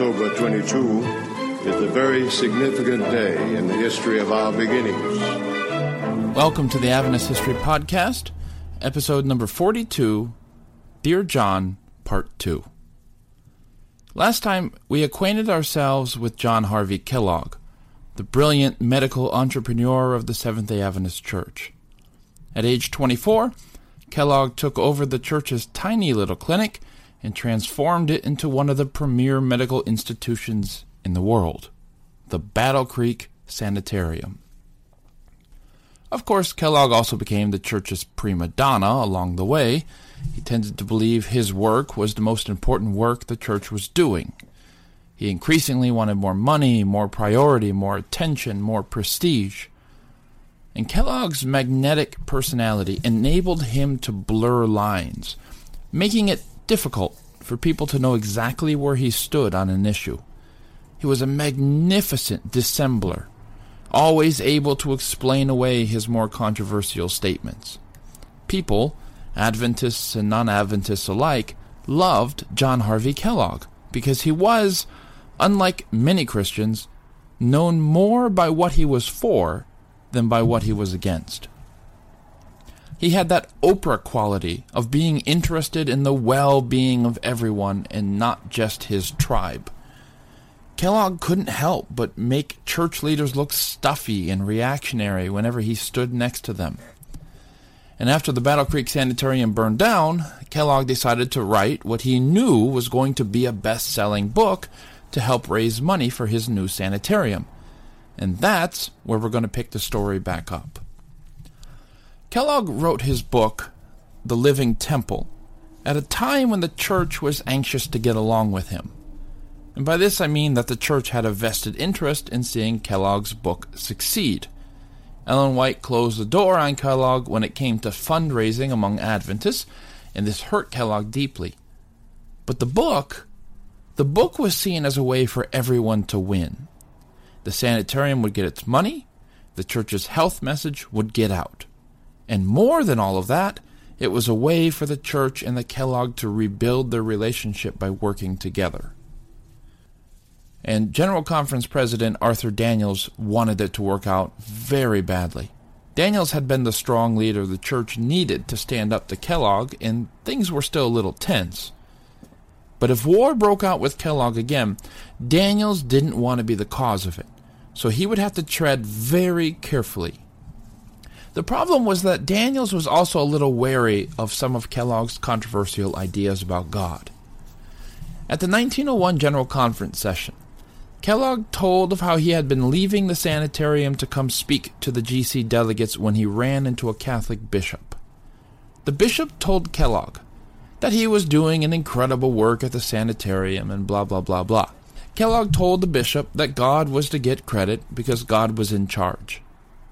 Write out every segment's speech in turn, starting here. October 22 is a very significant day in the history of our beginnings. Welcome to the Adventist History Podcast, episode number 42, Dear John, Part 2. Last time, we acquainted ourselves with John Harvey Kellogg, the brilliant medical entrepreneur of the Seventh-day Adventist Church. At age 24, Kellogg took over the church's tiny little clinic and transformed it into one of the premier medical institutions in the world, the Battle Creek Sanitarium. Of course, Kellogg also became the church's prima donna along the way. He tended to believe his work was the most important work the church was doing. He increasingly wanted more money, more priority, more attention, more prestige. And Kellogg's magnetic personality enabled him to blur lines, making it difficult for people to know exactly where he stood on an issue. He was a magnificent dissembler, always able to explain away his more controversial statements. People, Adventists and non-Adventists alike, loved John Harvey Kellogg because he was, unlike many Christians, known more by what he was for than by what he was against. He had that Oprah quality of being interested in the well-being of everyone and not just his tribe. Kellogg couldn't help but make church leaders look stuffy and reactionary whenever he stood next to them. And after the Battle Creek Sanitarium burned down, Kellogg decided to write what he knew was going to be a best-selling book to help raise money for his new sanitarium. And that's where we're going to pick the story back up. Kellogg wrote his book, The Living Temple, at a time when the church was anxious to get along with him. And by this I mean that the church had a vested interest in seeing Kellogg's book succeed. Ellen White closed the door on Kellogg when it came to fundraising among Adventists, and this hurt Kellogg deeply. But the book was seen as a way for everyone to win. The sanitarium would get its money, the church's health message would get out. And more than all of that, it was a way for the church and the Kellogg to rebuild their relationship by working together. And General Conference President Arthur Daniells wanted it to work out very badly. Daniells had been the strong leader the church needed to stand up to Kellogg, and things were still a little tense. But if war broke out with Kellogg again, Daniells didn't want to be the cause of it, so he would have to tread very carefully. The problem was that Daniells was also a little wary of some of Kellogg's controversial ideas about God. At the 1901 General Conference session, Kellogg told of how he had been leaving the sanitarium to come speak to the GC delegates when he ran into a Catholic bishop. The bishop told Kellogg that he was doing an incredible work at the sanitarium and blah, blah, blah, blah. Kellogg told the bishop that God was to get credit because God was in charge.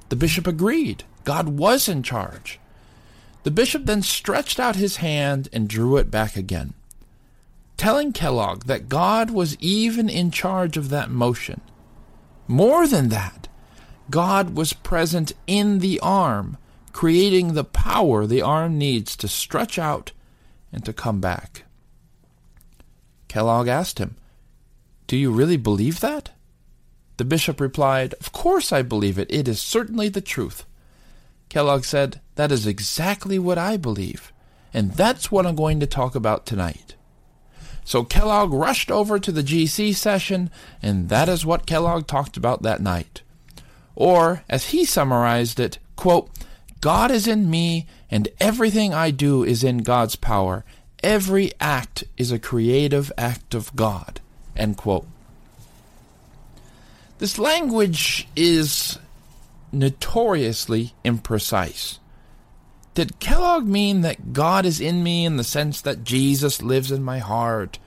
The bishop agreed. God was in charge. The bishop then stretched out his hand and drew it back again, telling Kellogg that God was even in charge of that motion. More than that, God was present in the arm, creating the power the arm needs to stretch out and to come back. Kellogg asked him, "Do you really believe that?" The bishop replied, "Of course I believe it. It is certainly the truth." Kellogg said, "That is exactly what I believe, and that's what I'm going to talk about tonight." So Kellogg rushed over to the GC session, and that is what Kellogg talked about that night. Or, as he summarized it, quote, "God is in me, and everything I do is in God's power. Every act is a creative act of God." End quote. This language is notoriously imprecise. Did Kellogg mean that God is in me in the sense that Jesus lives in my heart?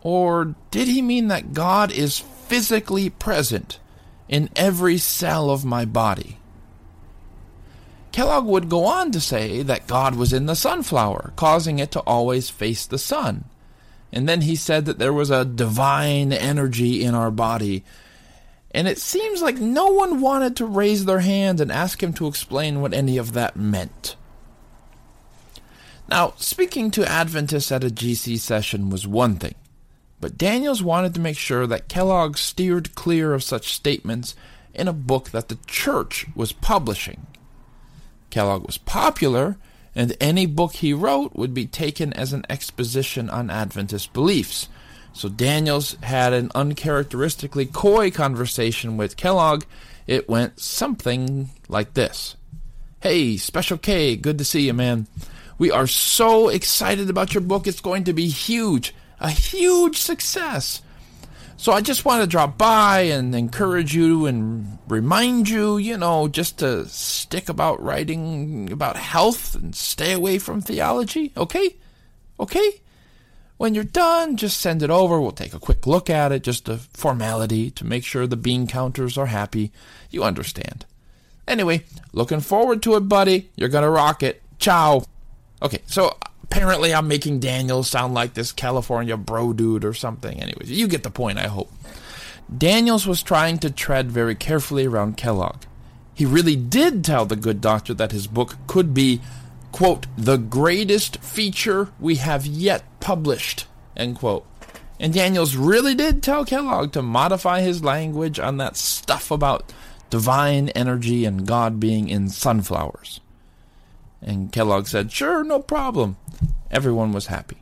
Or did he mean that God is physically present in every cell of my body? Kellogg would go on to say that God was in the sunflower, causing it to always face the sun. And then he said that there was a divine energy in our body. And it seems like no one wanted to raise their hand and ask him to explain what any of that meant. Now, speaking to Adventists at a GC session was one thing, But Daniells wanted to make sure that Kellogg steered clear of such statements in a book that the church was publishing. Kellogg was popular, and any book he wrote would be taken as an exposition on Adventist beliefs. So Daniells had an uncharacteristically coy conversation with Kellogg. It went something like this. "Hey, Special K, good to see you, man. We are so excited about your book. It's going to be huge, a huge success. So I just want to drop by and encourage you and remind you, just to stick about writing about health and stay away from theology. Okay? When you're done, just send it over. We'll take a quick look at it, just a formality to make sure the bean counters are happy. You understand. Anyway, looking forward to it, buddy. You're going to rock it. Ciao." Okay, so apparently I'm making Daniells sound like this California bro dude or something. Anyways, you get the point, I hope. Daniells was trying to tread very carefully around Kellogg. He really did tell the good doctor that his book could be, quote, "the greatest feature we have yet published," end quote. And Daniells really did tell Kellogg to modify his language on that stuff about divine energy and God being in sunflowers. And Kellogg said, "Sure, no problem." Everyone was happy.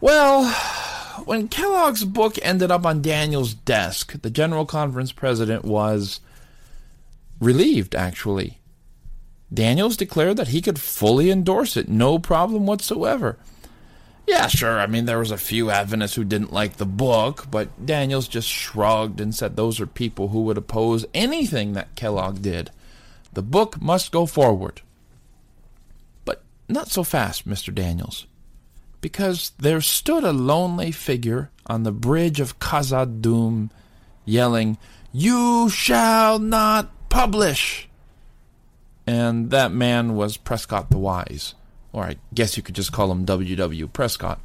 Well, when Kellogg's book ended up on Daniells' desk, the General Conference president was relieved, actually. Daniells declared that he could fully endorse it, no problem whatsoever. Yeah, sure, there was a few Adventists who didn't like the book, but Daniells just shrugged and said those are people who would oppose anything that Kellogg did. The book must go forward. But not so fast, Mr. Daniells, because there stood a lonely figure on the bridge of Casa Doom yelling, "You shall not publish!" And that man was Prescott the Wise, or I guess you could just call him W.W. Prescott.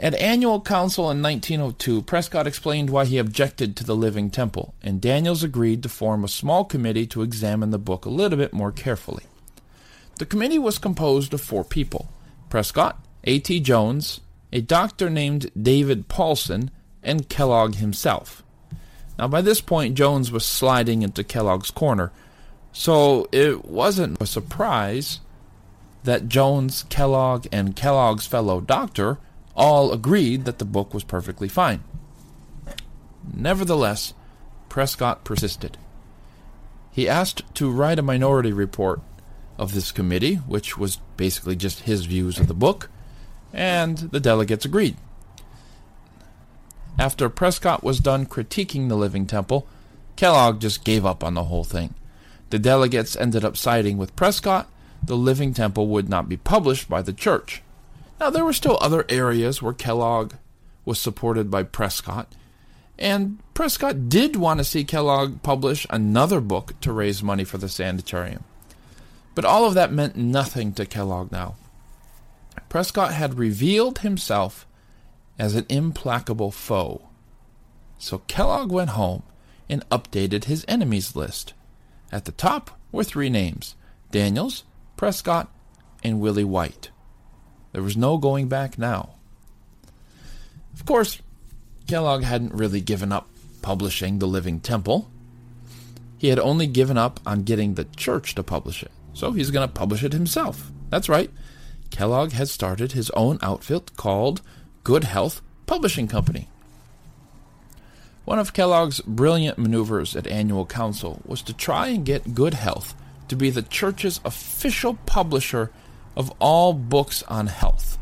At annual council in 1902, Prescott explained why he objected to the Living Temple, and Daniells agreed to form a small committee to examine the book a little bit more carefully. The committee was composed of 4 people: Prescott, A.T. Jones, a doctor named David Paulson, and Kellogg himself. Now, by this point, Jones was sliding into Kellogg's corner, so it wasn't a surprise that Jones, Kellogg, and Kellogg's fellow doctor all agreed that the book was perfectly fine. Nevertheless, Prescott persisted. He asked to write a minority report of this committee, which was basically just his views of the book, and the delegates agreed. After Prescott was done critiquing the Living Temple, Kellogg just gave up on the whole thing. The delegates ended up siding with Prescott. The Living Temple would not be published by the church. Now, there were still other areas where Kellogg was supported by Prescott, and Prescott did want to see Kellogg publish another book to raise money for the sanitarium. But all of that meant nothing to Kellogg now. Prescott had revealed himself as an implacable foe. So Kellogg went home and updated his enemies list. At the top were 3 names: Daniells, Prescott, and Willie White. There was no going back now. Of course, Kellogg hadn't really given up publishing The Living Temple. He had only given up on getting the church to publish it. So he's going to publish it himself. That's right. Kellogg had started his own outfit called Good Health Publishing Company. One of Kellogg's brilliant maneuvers at annual council was to try and get Good Health to be the church's official publisher of all books on health.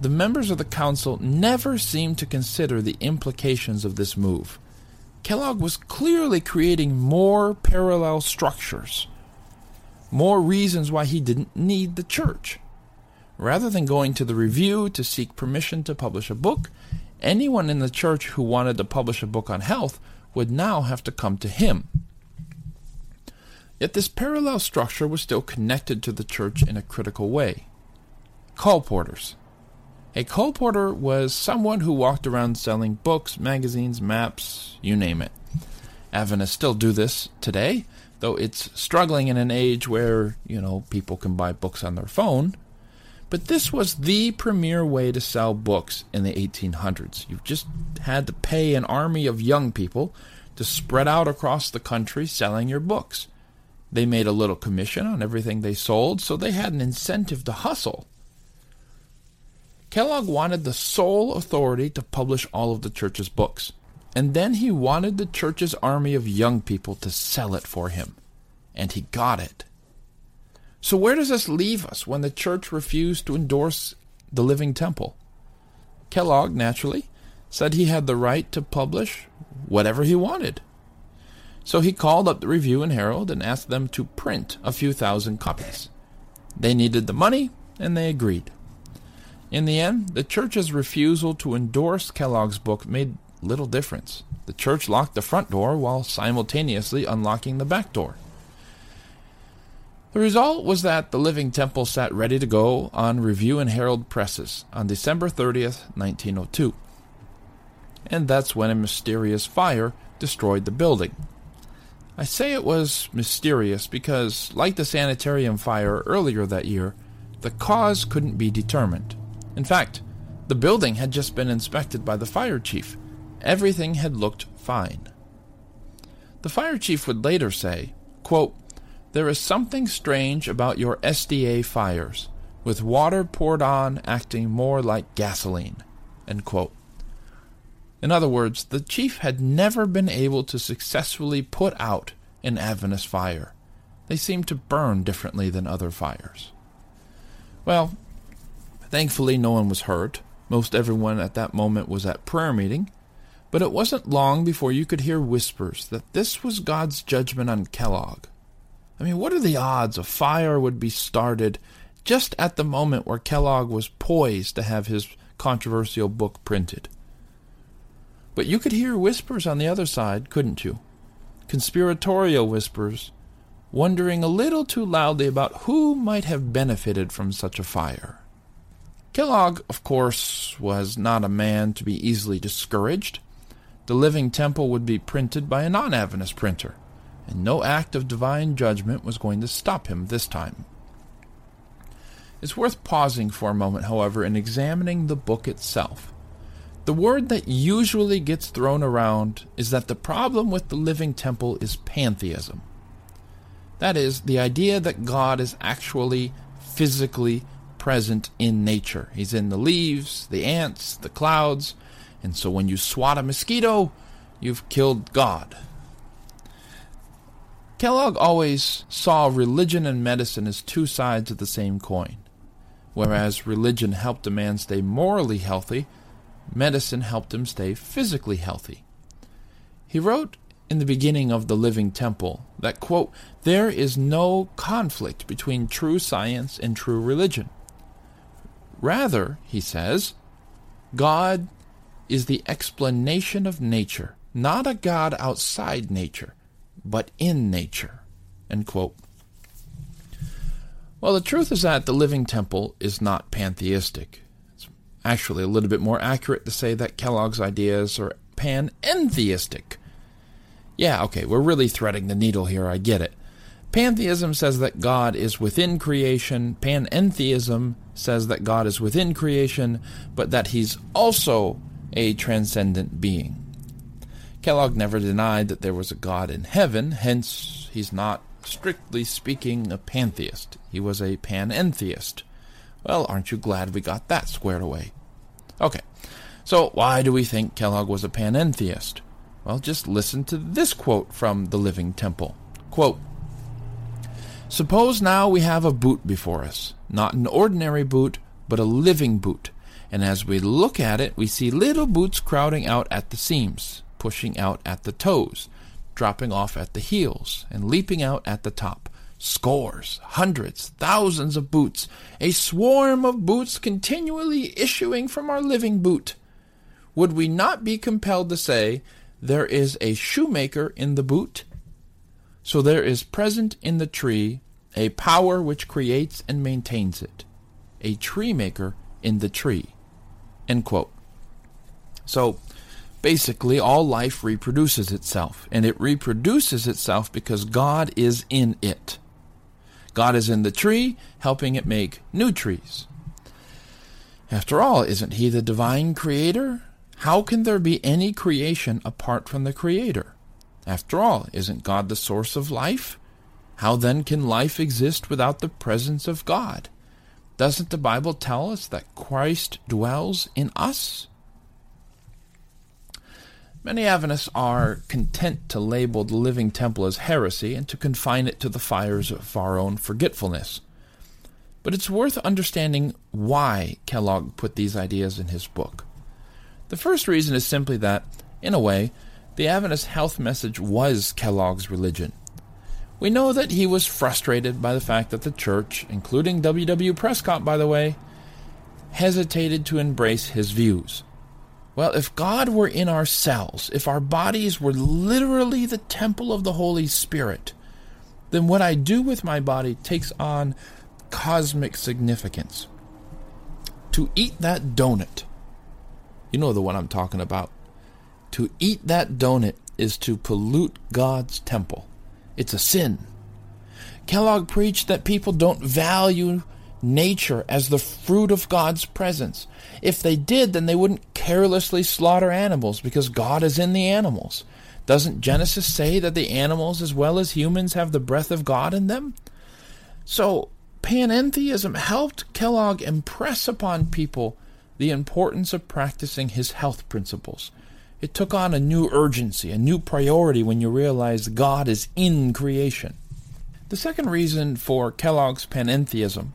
The members of the council never seemed to consider the implications of this move. Kellogg was clearly creating more parallel structures, more reasons why he didn't need the church. Rather than going to the Review to seek permission to publish a book, anyone in the church who wanted to publish a book on health would now have to come to him. Yet this parallel structure was still connected to the church in a critical way. Colporters. A colporter was someone who walked around selling books, magazines, maps, you name it. Adventists still do this today, though it's struggling in an age where, people can buy books on their phone. But this was the premier way to sell books in the 1800s. You just had to pay an army of young people to spread out across the country selling your books. They made a little commission on everything they sold, so they had an incentive to hustle. Kellogg wanted the sole authority to publish all of the church's books, and then he wanted the church's army of young people to sell it for him, and he got it. So where does this leave us when the church refused to endorse the Living Temple? Kellogg, naturally, said he had the right to publish whatever he wanted. So he called up the Review and Herald and asked them to print a few thousand copies. They needed the money, and they agreed. In the end, the church's refusal to endorse Kellogg's book made little difference. The church locked the front door while simultaneously unlocking the back door. The result was that the Living Temple sat ready to go on Review and Herald presses on December 30th, 1902. And that's when a mysterious fire destroyed the building. I say it was mysterious because, like the sanitarium fire earlier that year, the cause couldn't be determined. In fact, the building had just been inspected by the fire chief. Everything had looked fine. The fire chief would later say, quote, "There is something strange about your SDA fires, with water poured on acting more like gasoline." End quote. In other words, the chief had never been able to successfully put out an Adventist fire. They seemed to burn differently than other fires. Well, thankfully no one was hurt. Most everyone at that moment was at prayer meeting. But it wasn't long before you could hear whispers that this was God's judgment on Kellogg. I mean, what are the odds a fire would be started just at the moment where Kellogg was poised to have his controversial book printed? But you could hear whispers on the other side, couldn't you? Conspiratorial whispers, wondering a little too loudly about who might have benefited from such a fire. Kellogg, of course, was not a man to be easily discouraged. The Living Temple would be printed by a non-Adventist printer, and no act of divine judgment was going to stop him this time. It's worth pausing for a moment, however, and examining the book itself. The word that usually gets thrown around is that the problem with the Living Temple is pantheism. That is, the idea that God is actually physically present in nature. He's in the leaves, the ants, the clouds, and so when you swat a mosquito, you've killed God. Kellogg always saw religion and medicine as two sides of the same coin. Whereas religion helped a man stay morally healthy, medicine helped him stay physically healthy. He wrote in the beginning of The Living Temple that, quote, "There is no conflict between true science and true religion. Rather," he says, "God is the explanation of nature, not a God outside nature, but in nature." End quote. Well, the truth is that the Living Temple is not pantheistic. It's actually a little bit more accurate to say that Kellogg's ideas are panentheistic. Yeah, okay, we're really threading the needle here, I get it. Pantheism says that God is within creation. Panentheism says that God is within creation, but that he's also a transcendent being. Kellogg never denied that there was a God in heaven, hence he's not, strictly speaking, a pantheist. He was a panentheist. Well, aren't you glad we got that squared away? Okay, so why do we think Kellogg was a panentheist? Well, just listen to this quote from The Living Temple. Quote, "Suppose now we have a boot before us, not an ordinary boot, but a living boot, and as we look at it, we see little boots crowding out at the seams, pushing out at the toes, dropping off at the heels, and leaping out at the top. Scores, hundreds, thousands of boots, a swarm of boots continually issuing from our living boot. Would we not be compelled to say, there is a shoemaker in the boot? So there is present in the tree a power which creates and maintains it, a tree maker in the tree." End quote. So, basically, all life reproduces itself, and it reproduces itself because God is in it. God is in the tree, helping it make new trees. After all, isn't he the divine creator? How can there be any creation apart from the creator? After all, isn't God the source of life? How then can life exist without the presence of God? Doesn't the Bible tell us that Christ dwells in us? Many Adventists are content to label the Living Temple as heresy and to confine it to the fires of our own forgetfulness. But it's worth understanding why Kellogg put these ideas in his book. The first reason is simply that, in a way, the Adventist health message was Kellogg's religion. We know that he was frustrated by the fact that the church, including W.W. Prescott, by the way, hesitated to embrace his views. Well, if God were in our cells, if our bodies were literally the temple of the Holy Spirit, then what I do with my body takes on cosmic significance. To eat that donut, you know the one I'm talking about, to eat that donut is to pollute God's temple. It's a sin. Kellogg preached that people don't value nature as the fruit of God's presence. If they did, then they wouldn't carelessly slaughter animals because God is in the animals. Doesn't Genesis say that the animals as well as humans have the breath of God in them? So panentheism helped Kellogg impress upon people the importance of practicing his health principles. It took on a new urgency, a new priority when you realize God is in creation. The second reason for Kellogg's panentheism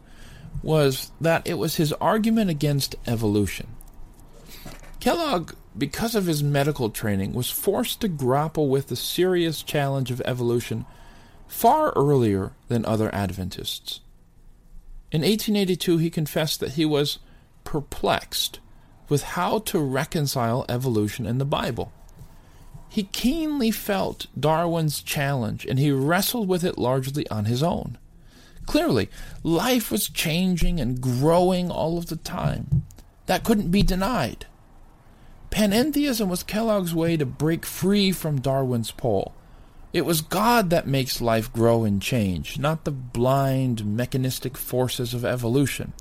was that it was his argument against evolution. Kellogg, because of his medical training, was forced to grapple with the serious challenge of evolution far earlier than other Adventists. In 1882, he confessed that he was perplexed with how to reconcile evolution and the Bible. He keenly felt Darwin's challenge, and he wrestled with it largely on his own. Clearly, life was changing and growing all of the time. That couldn't be denied. Panentheism was Kellogg's way to break free from Darwin's pole. It was God that makes life grow and change, not the blind, mechanistic forces of evolution.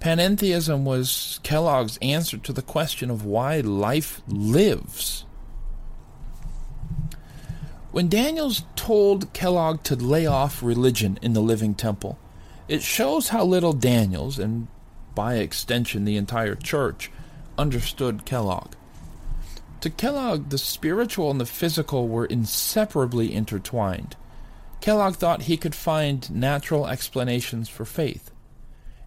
Panentheism was Kellogg's answer to the question of why life lives. When Daniells told Kellogg to lay off religion in the Living Temple, it shows how little Daniells, and by extension the entire church, understood Kellogg. To Kellogg, the spiritual and the physical were inseparably intertwined. Kellogg thought he could find natural explanations for faith.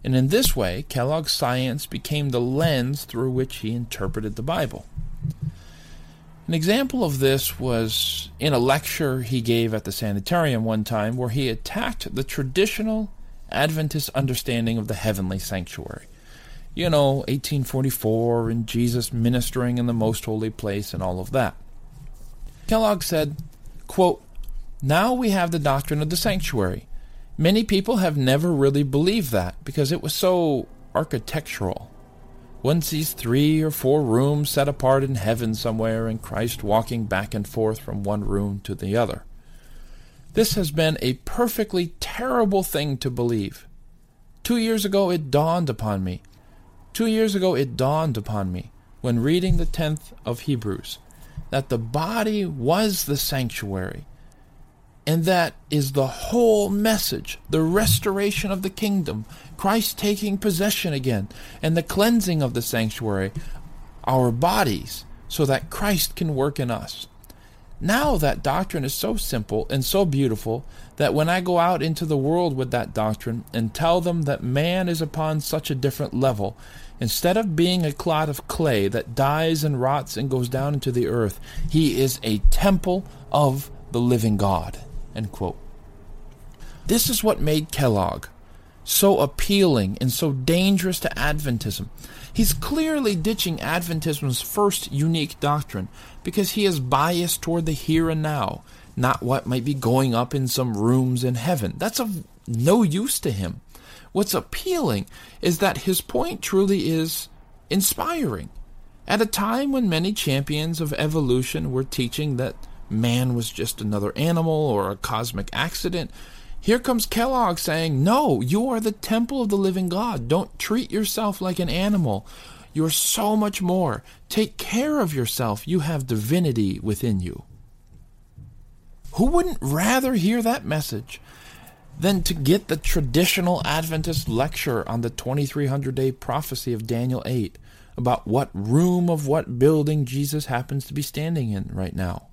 And in this way, Kellogg's science became the lens through which he interpreted the Bible. An example of this was in a lecture he gave at the sanitarium one time where he attacked the traditional Adventist understanding of the heavenly sanctuary. You know, 1844 and Jesus ministering in the most holy place and all of that. Kellogg said, quote, "Now we have the doctrine of the sanctuary. Many people have never really believed that because it was so architectural. One sees 3 or 4 rooms set apart in heaven somewhere and Christ walking back and forth from one room to the other. This has been a perfectly terrible thing to believe. 2 years ago it dawned upon me, when reading the 10th of Hebrews, that the body was the sanctuary. And that is the whole message, the restoration of the kingdom, Christ taking possession again, and the cleansing of the sanctuary, our bodies, so that Christ can work in us. Now that doctrine is so simple and so beautiful that when I go out into the world with that doctrine and tell them that man is upon such a different level, instead of being a clod of clay that dies and rots and goes down into the earth, he is a temple of the living God." End quote. This is what made Kellogg so appealing and so dangerous to Adventism. He's clearly ditching Adventism's first unique doctrine because he is biased toward the here and now, not what might be going up in some rooms in heaven. That's of no use to him. What's appealing is that his point truly is inspiring. At a time when many champions of evolution were teaching that man was just another animal or a cosmic accident, Here comes Kellogg saying, no, you are the temple of the living God. Don't treat yourself like an animal. You're so much more. Take care of yourself. You have divinity within you. Who wouldn't rather hear that message than to get the traditional Adventist lecture on the 2300-day prophecy of Daniel 8 about what room of what building Jesus happens to be standing in right now?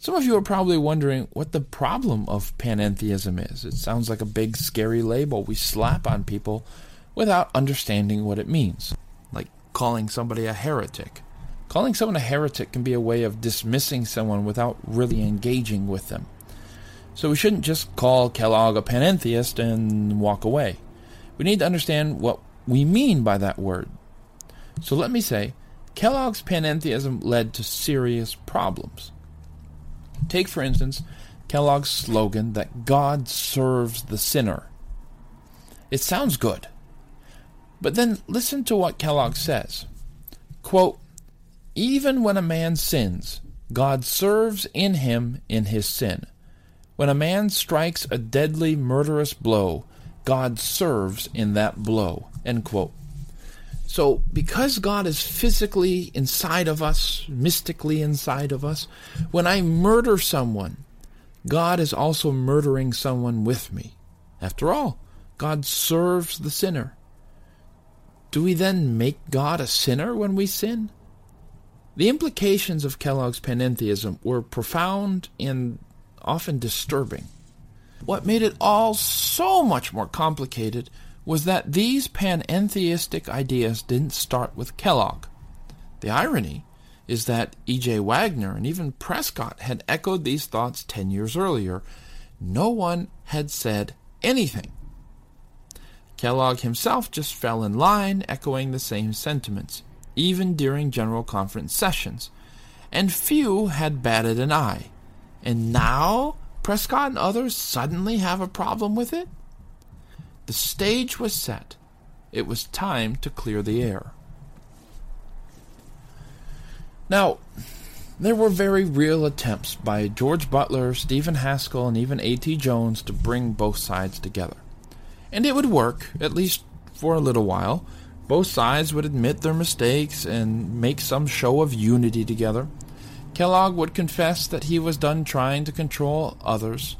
Some of you are probably wondering what the problem of panentheism is. It sounds like a big, scary label we slap on people without understanding what it means, like calling somebody a heretic. Calling someone a heretic can be a way of dismissing someone without really engaging with them. So we shouldn't just call Kellogg a panentheist and walk away. We need to understand what we mean by that word. So let me say, Kellogg's panentheism led to serious problems. Take, for instance, Kellogg's slogan that God serves the sinner. It sounds good, but then listen to what Kellogg says. Quote, even when a man sins, God serves in him in his sin. When a man strikes a deadly, murderous blow, God serves in that blow. End quote. So, because God is physically inside of us, mystically inside of us, when I murder someone, God is also murdering someone with me. After all, God serves the sinner. Do we then make God a sinner when we sin? The implications of Kellogg's panentheism were profound and often disturbing. What made it all so much more complicated was that these panentheistic ideas didn't start with Kellogg. The irony is that E.J. Wagner and even Prescott had echoed these thoughts 10 years earlier. No one had said anything. Kellogg himself just fell in line, echoing the same sentiments, even during General Conference sessions, and few had batted an eye. And now Prescott and others suddenly have a problem with it? The stage was set. It was time to clear the air. Now, there were very real attempts by George Butler, Stephen Haskell, and even A.T. Jones to bring both sides together. And it would work, at least for a little while. Both sides would admit their mistakes and make some show of unity together. Kellogg would confess that he was done trying to control others,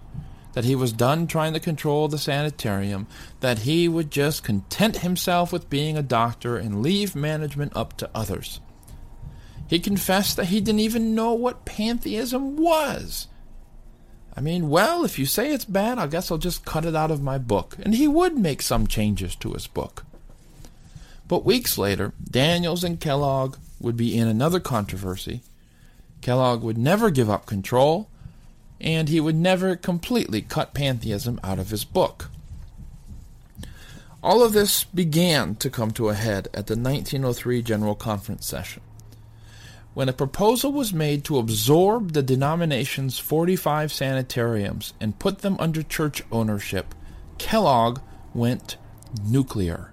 that he was done trying to control the sanitarium, that he would just content himself with being a doctor and leave management up to others. He confessed that he didn't even know what pantheism was. I mean, well, if you say it's bad, I guess I'll just cut it out of my book. And he would make some changes to his book. But weeks later, Daniells and Kellogg would be in another controversy. Kellogg would never give up control, and he would never completely cut pantheism out of his book. All of this began to come to a head at the 1903 General Conference session, when a proposal was made to absorb the denomination's 45 sanitariums and put them under church ownership. Kellogg went nuclear.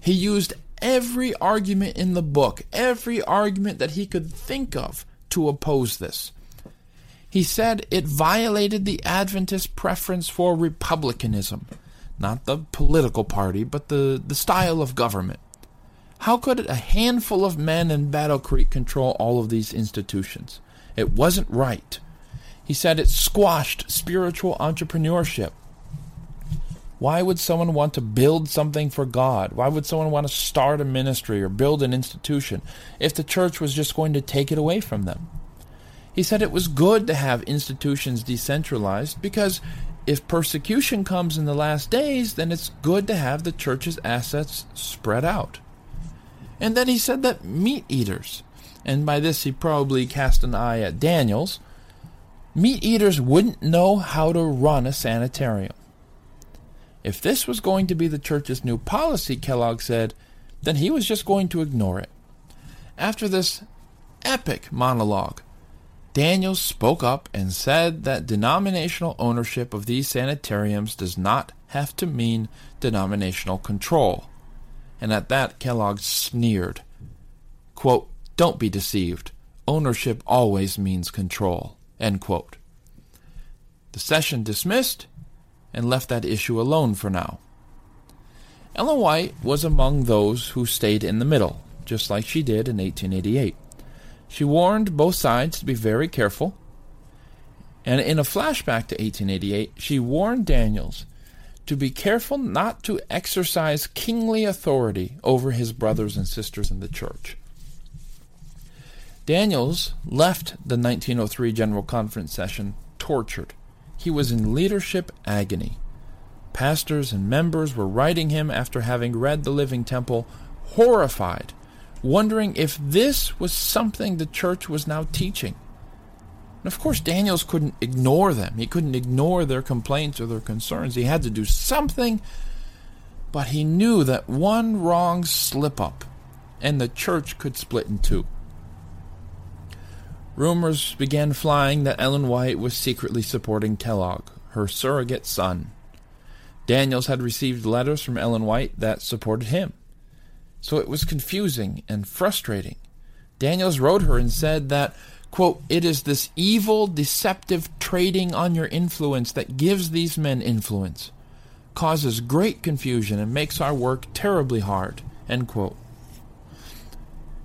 He used every argument in the book, every argument that he could think of to oppose this. He said it violated the Adventist preference for republicanism, not the political party, but the style of government. How could a handful of men in Battle Creek control all of these institutions? It wasn't right. He said it squashed spiritual entrepreneurship. Why would someone want to build something for God? Why would someone want to start a ministry or build an institution if the church was just going to take it away from them? He said it was good to have institutions decentralized because if persecution comes in the last days, then it's good to have the church's assets spread out. And then he said that meat eaters, and by this he probably cast an eye at Daniels, meat eaters wouldn't know how to run a sanitarium. If this was going to be the church's new policy, Kellogg said, then he was just going to ignore it. After this epic monologue, Daniels spoke up and said that denominational ownership of these sanitariums does not have to mean denominational control. And at that, Kellogg sneered. Quote, don't be deceived. Ownership always means control. End quote. the session dismissed and left that issue alone for now. Ellen White was among those who stayed in the middle, just like she did in 1888. She warned both sides to be very careful, and in a flashback to 1888, she warned Daniells to be careful not to exercise kingly authority over his brothers and sisters in the church. Daniells left the 1903 General Conference session tortured. He was in leadership agony. Pastors and members were writing him after having read The Living Temple, horrified, wondering if this was something the church was now teaching. And of course, Daniells couldn't ignore them. He couldn't ignore their complaints or their concerns. He had to do something, but he knew that one wrong slip-up, and the church could split in two. Rumors began flying that Ellen White was secretly supporting Kellogg, her surrogate son. Daniells had received letters from Ellen White that supported him. So it was confusing and frustrating. Daniells wrote her and said that, quote, "It is this evil, deceptive trading on your influence that gives these men influence, causes great confusion, and makes our work terribly hard," end quote.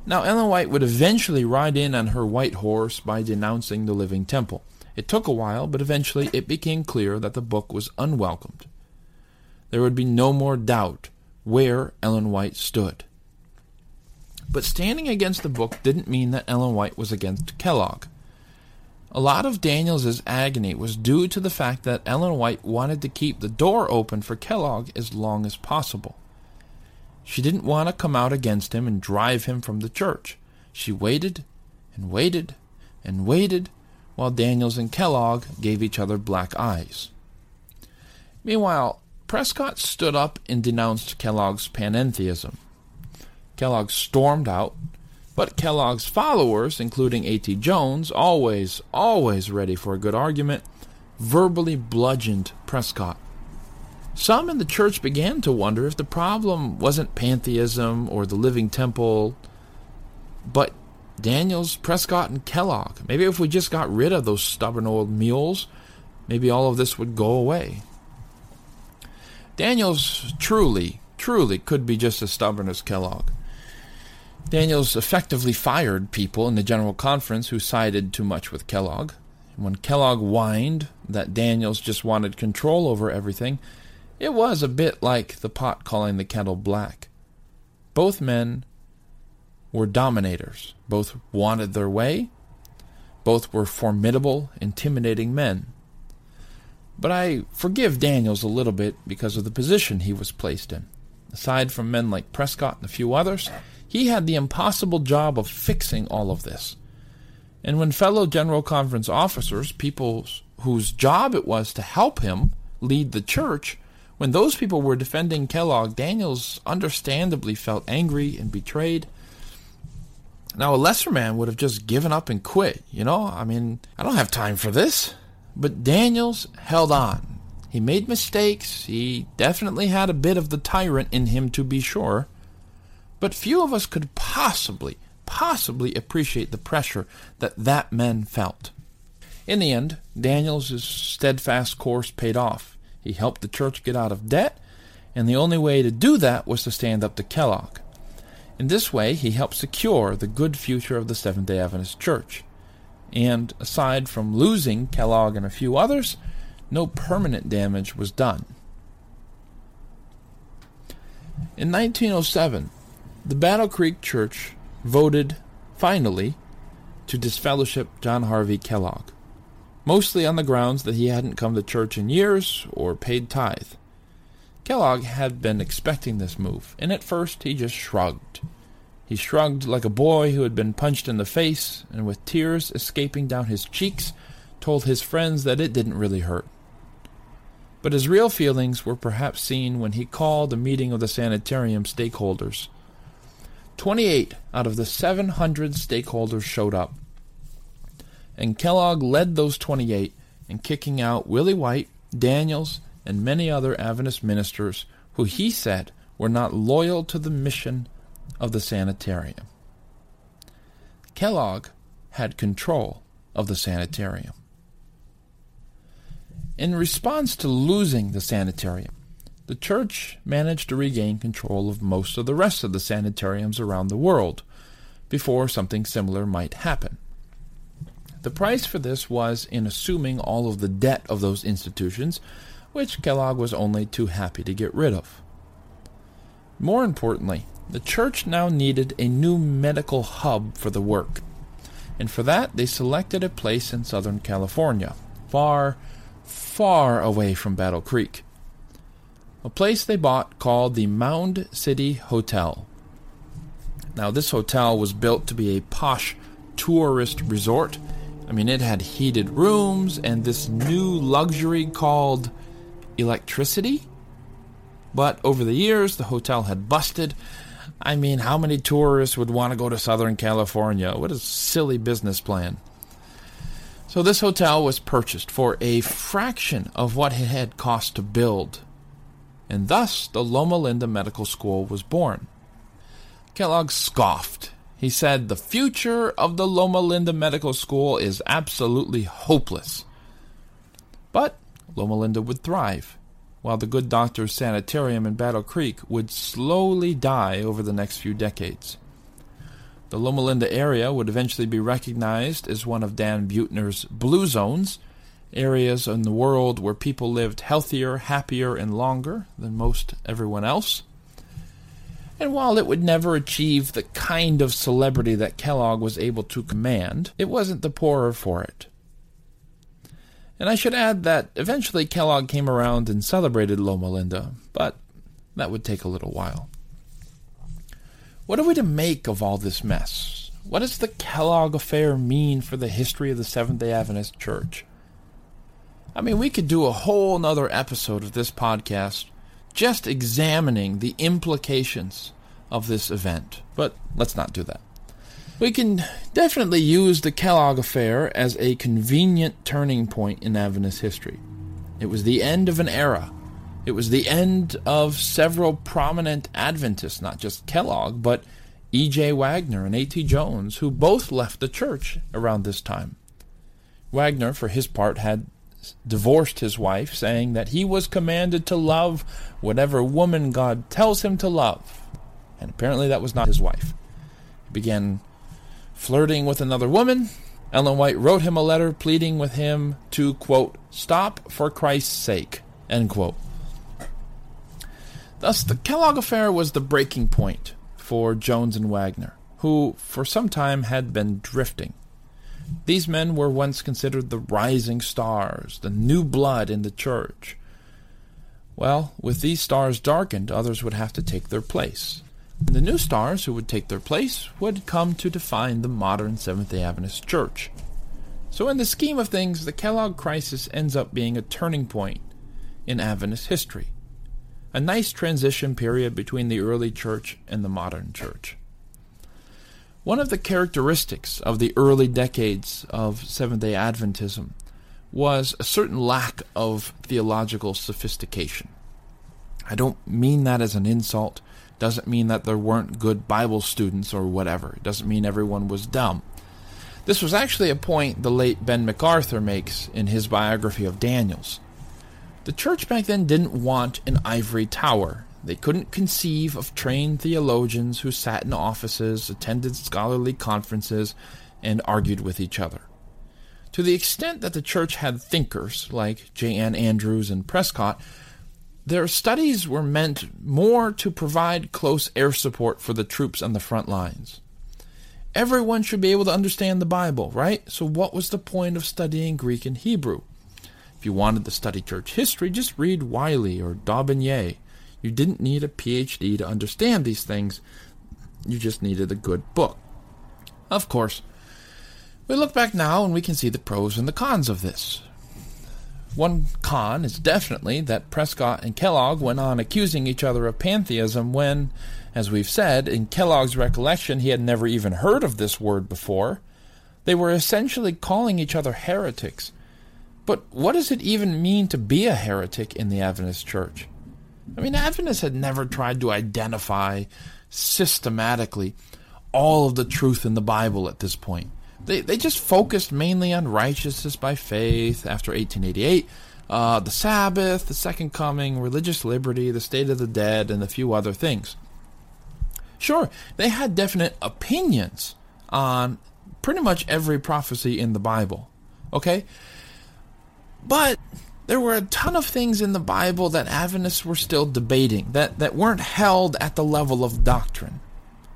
Now, Ellen White would eventually ride in on her white horse by denouncing the Living Temple. It took a while, but eventually it became clear that the book was unwelcomed. There would be no more doubt where Ellen White stood. But standing against the book didn't mean that Ellen White was against Kellogg. A lot of Daniells' agony was due to the fact that Ellen White wanted to keep the door open for Kellogg as long as possible. She didn't want to come out against him and drive him from the church. She waited and waited and waited while Daniells and Kellogg gave each other black eyes. Meanwhile, Prescott stood up and denounced Kellogg's panentheism. Kellogg stormed out, but Kellogg's followers, including A.T. Jones, always ready for a good argument, verbally bludgeoned Prescott. Some in the church began to wonder if the problem wasn't pantheism or the Living Temple, but Daniells, Prescott, and Kellogg. Maybe if we just got rid of those stubborn old mules, maybe all of this would go away. Daniells truly could be just as stubborn as Kellogg. Daniells effectively fired people in the General Conference who sided too much with Kellogg. When Kellogg whined that Daniells just wanted control over everything, it was a bit like the pot calling the kettle black. Both men were dominators. Both wanted their way. Both were formidable, intimidating men. But I forgive Daniells a little bit because of the position he was placed in. Aside from men like Prescott and a few others, he had the impossible job of fixing all of this. And when fellow General Conference officers, people whose job it was to help him lead the church, when those people were defending Kellogg, Daniells understandably felt angry and betrayed. Now, a lesser man would have just given up and quit, I don't have time for this. But Daniells held on. He made mistakes. He definitely had a bit of the tyrant in him, to be sure. But few of us could possibly appreciate the pressure that man felt. In the end, Daniells' steadfast course paid off. He helped the church get out of debt, and the only way to do that was to stand up to Kellogg. In this way, he helped secure the good future of the Seventh-day Adventist Church. And aside from losing Kellogg and a few others, no permanent damage was done. In 1907, the Battle Creek Church voted, finally, to disfellowship John Harvey Kellogg, mostly on the grounds that he hadn't come to church in years or paid tithe. Kellogg had been expecting this move, and at first he just shrugged. He shrugged like a boy who had been punched in the face, and with tears escaping down his cheeks, told his friends that it didn't really hurt. But his real feelings were perhaps seen when he called a meeting of the sanitarium stakeholders. 28 out of the 700 stakeholders showed up, and Kellogg led those 28 in kicking out Willie White, Daniells, and many other Adventist ministers who he said were not loyal to the mission of the sanitarium. Kellogg had control of the sanitarium. In response to losing the sanitarium, the church managed to regain control of most of the rest of the sanitariums around the world before something similar might happen. The price for this was in assuming all of the debt of those institutions, which Kellogg was only too happy to get rid of. More importantly, the church now needed a new medical hub for the work, and for that they selected a place in Southern California, far, far away from Battle Creek. A place they bought called the Mound City Hotel. Now, this hotel was built to be a posh tourist resort. I mean, it had heated rooms and this new luxury called electricity. But over the years, the hotel had busted. I mean, how many tourists would want to go to Southern California? What a silly business plan. So this hotel was purchased for a fraction of what it had cost to build. And thus, the Loma Linda Medical School was born. Kellogg scoffed. He said, "The future of the Loma Linda Medical School is absolutely hopeless." But Loma Linda would thrive, while the good doctor's sanitarium in Battle Creek would slowly die over the next few decades. The Loma Linda area would eventually be recognized as one of Dan Buettner's blue zones, areas in the world where people lived healthier, happier, and longer than most everyone else. And while it would never achieve the kind of celebrity that Kellogg was able to command, it wasn't the poorer for it. And I should add that eventually Kellogg came around and celebrated Loma Linda, but that would take a little while. What are we to make of all this mess? What does the Kellogg affair mean for the history of the Seventh-day Adventist Church? I mean, we could do a whole nother episode of this podcast just examining the implications of this event. But let's not do that. We can definitely use the Kellogg affair as a convenient turning point in Adventist history. It was the end of an era. It was the end of several prominent Adventists, not just Kellogg, but E.J. Wagner and A.T. Jones, who both left the church around this time. Wagner, for his part, had divorced his wife, saying that he was commanded to love whatever woman God tells him to love. And apparently that was not his wife. He began flirting with another woman. Ellen White wrote him a letter pleading with him to, quote, "stop for Christ's sake," end quote. Thus, the Kellogg affair was the breaking point for Jones and Wagner, who for some time had been drifting. These men were once considered the rising stars, the new blood in the church. Well, with these stars darkened, others would have to take their place. And the new stars who would take their place would come to define the modern Seventh-day Adventist Church. So in the scheme of things, the Kellogg crisis ends up being a turning point in Adventist history. A nice transition period between the early church and the modern church. One of the characteristics of the early decades of Seventh-day Adventism was a certain lack of theological sophistication. I don't mean that as an insult. It doesn't mean that there weren't good Bible students or whatever. It doesn't mean everyone was dumb. This was actually a point the late Ben MacArthur makes in his biography of Daniells. The church back then didn't want an ivory tower. They couldn't conceive of trained theologians who sat in offices, attended scholarly conferences, and argued with each other. To the extent that the church had thinkers like J.N. Andrews and Prescott, their studies were meant more to provide close air support for the troops on the front lines. Everyone should be able to understand the Bible, right? So what was the point of studying Greek and Hebrew? If you wanted to study church history, just read Wylie or Daubigny. You didn't need a PhD to understand these things. You just needed a good book. Of course, we look back now and we can see the pros and the cons of this. One con is definitely that Prescott and Kellogg went on accusing each other of pantheism when, as we've said, in Kellogg's recollection he had never even heard of this word before. They were essentially calling each other heretics. But what does it even mean to be a heretic in the Adventist Church? I mean, Adventists had never tried to identify systematically all of the truth in the Bible at this point. They just focused mainly on righteousness by faith after 1888, the Sabbath, the Second Coming, religious liberty, the state of the dead, and a few other things. Sure, they had definite opinions on pretty much every prophecy in the Bible, okay? But there were a ton of things in the Bible that Adventists were still debating, that weren't held at the level of doctrine.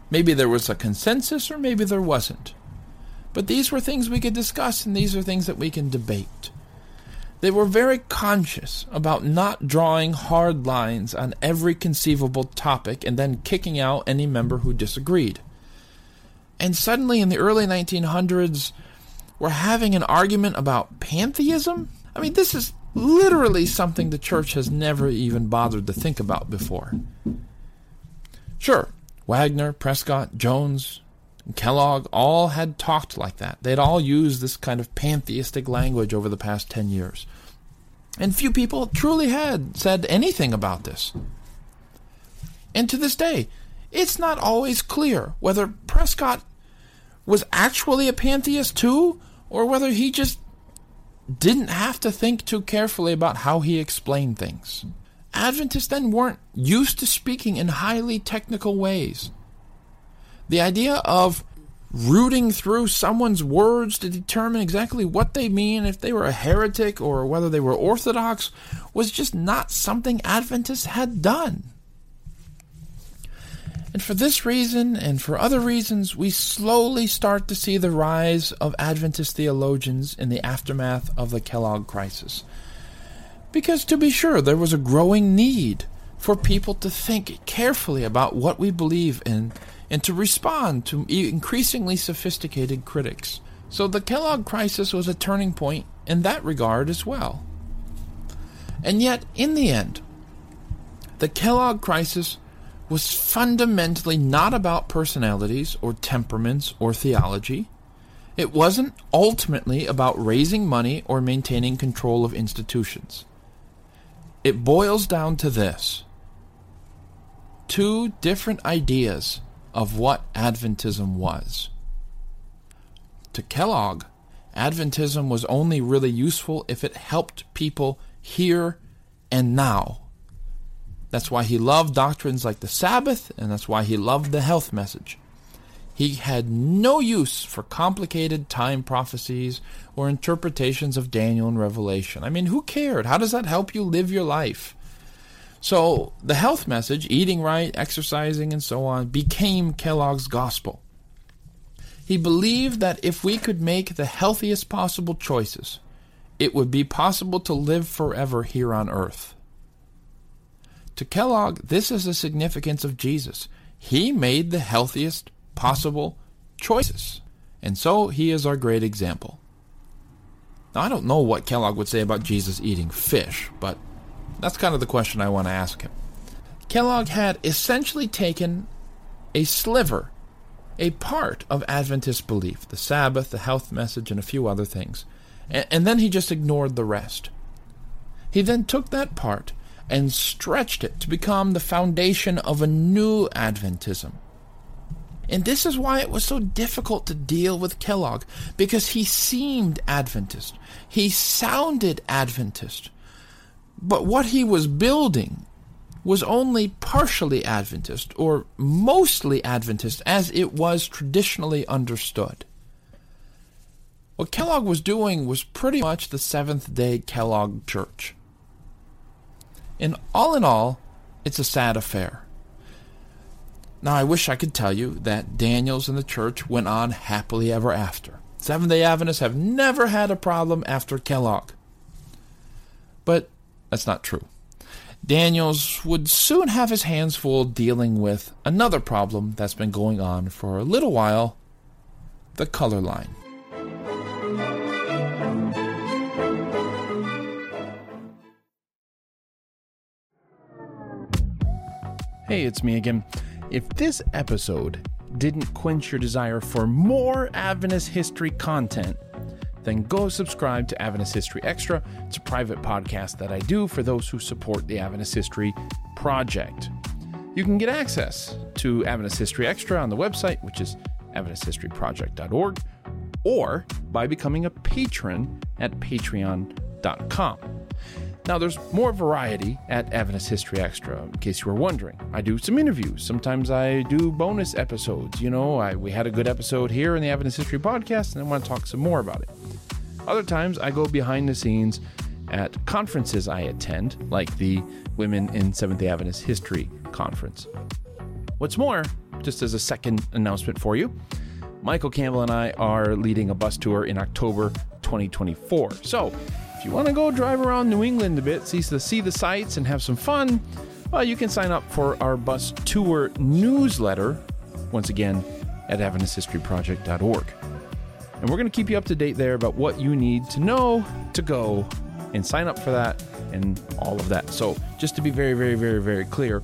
Maybe there was a consensus, or maybe there wasn't. But these were things we could discuss, and these are things that we can debate. They were very conscious about not drawing hard lines on every conceivable topic and then kicking out any member who disagreed. And suddenly in the early 1900s, we're having an argument about pantheism? I mean, this is literally something the church has never even bothered to think about before. Sure, Wagner, Prescott, Jones, and Kellogg all had talked like that. They'd all used this kind of pantheistic language over the past 10 years. And few people truly had said anything about this. And to this day, it's not always clear whether Prescott was actually a pantheist too, or whether he just didn't have to think too carefully about how he explained things. Adventists then weren't used to speaking in highly technical ways. The idea of rooting through someone's words to determine exactly what they mean, if they were a heretic or whether they were orthodox, was just not something Adventists had done. And for this reason, and for other reasons, we slowly start to see the rise of Adventist theologians in the aftermath of the Kellogg crisis. Because to be sure, there was a growing need for people to think carefully about what we believe in and to respond to increasingly sophisticated critics. So the Kellogg crisis was a turning point in that regard as well. And yet, in the end, the Kellogg crisis was fundamentally not about personalities or temperaments or theology. It wasn't ultimately about raising money or maintaining control of institutions. It boils down to this: two different ideas of what Adventism was. To Kellogg, Adventism was only really useful if it helped people here and now. That's why he loved doctrines like the Sabbath, and that's why he loved the health message. He had no use for complicated time prophecies or interpretations of Daniel and Revelation. I mean, who cared? How does that help you live your life? So the health message, eating right, exercising, and so on, became Kellogg's gospel. He believed that if we could make the healthiest possible choices, it would be possible to live forever here on earth. To Kellogg, this is the significance of Jesus. He made the healthiest possible choices. And so he is our great example. Now, I don't know what Kellogg would say about Jesus eating fish, but that's kind of the question I want to ask him. Kellogg had essentially taken a sliver, a part of Adventist belief, the Sabbath, the health message, and a few other things, and then he just ignored the rest. He then took that part and stretched it to become the foundation of a new Adventism. And this is why it was so difficult to deal with Kellogg, because he seemed Adventist. He sounded Adventist. But what he was building was only partially Adventist, or mostly Adventist, as it was traditionally understood. What Kellogg was doing was pretty much the Seventh-day Kellogg Church. In all, it's a sad affair. Now, I wish I could tell you that Daniels and the church went on happily ever after. Seventh-day Adventists have never had a problem after Kellogg. But that's not true. Daniels would soon have his hands full dealing with another problem that's been going on for a little while, the color line. Hey, it's me again. If this episode didn't quench your desire for more Adventist history content, then go subscribe to Adventist History Extra. It's a private podcast that I do for those who support the Adventist History Project. You can get access to Adventist History Extra on the website, which is AdventistHistoryProject.org, or by becoming a patron at patreon.com. Now, there's more variety at Adventist History Extra, in case you were wondering. I do some interviews. Sometimes I do bonus episodes. You know, we had a good episode here in the Adventist History Podcast, and I want to talk some more about it. Other times, I go behind the scenes at conferences I attend, like the Women in Seventh-day Adventist History Conference. What's more, just as a second announcement for you, Michael Campbell and I are leading a bus tour in October 2024. So, if you want to go drive around New England a bit, see the sights, and have some fun, well, you can sign up for our bus tour newsletter, once again, at AdventistHistoryProject.org. And we're going to keep you up to date there about what you need to know to go and sign up for that and all of that. So just to be very, very, very, very clear,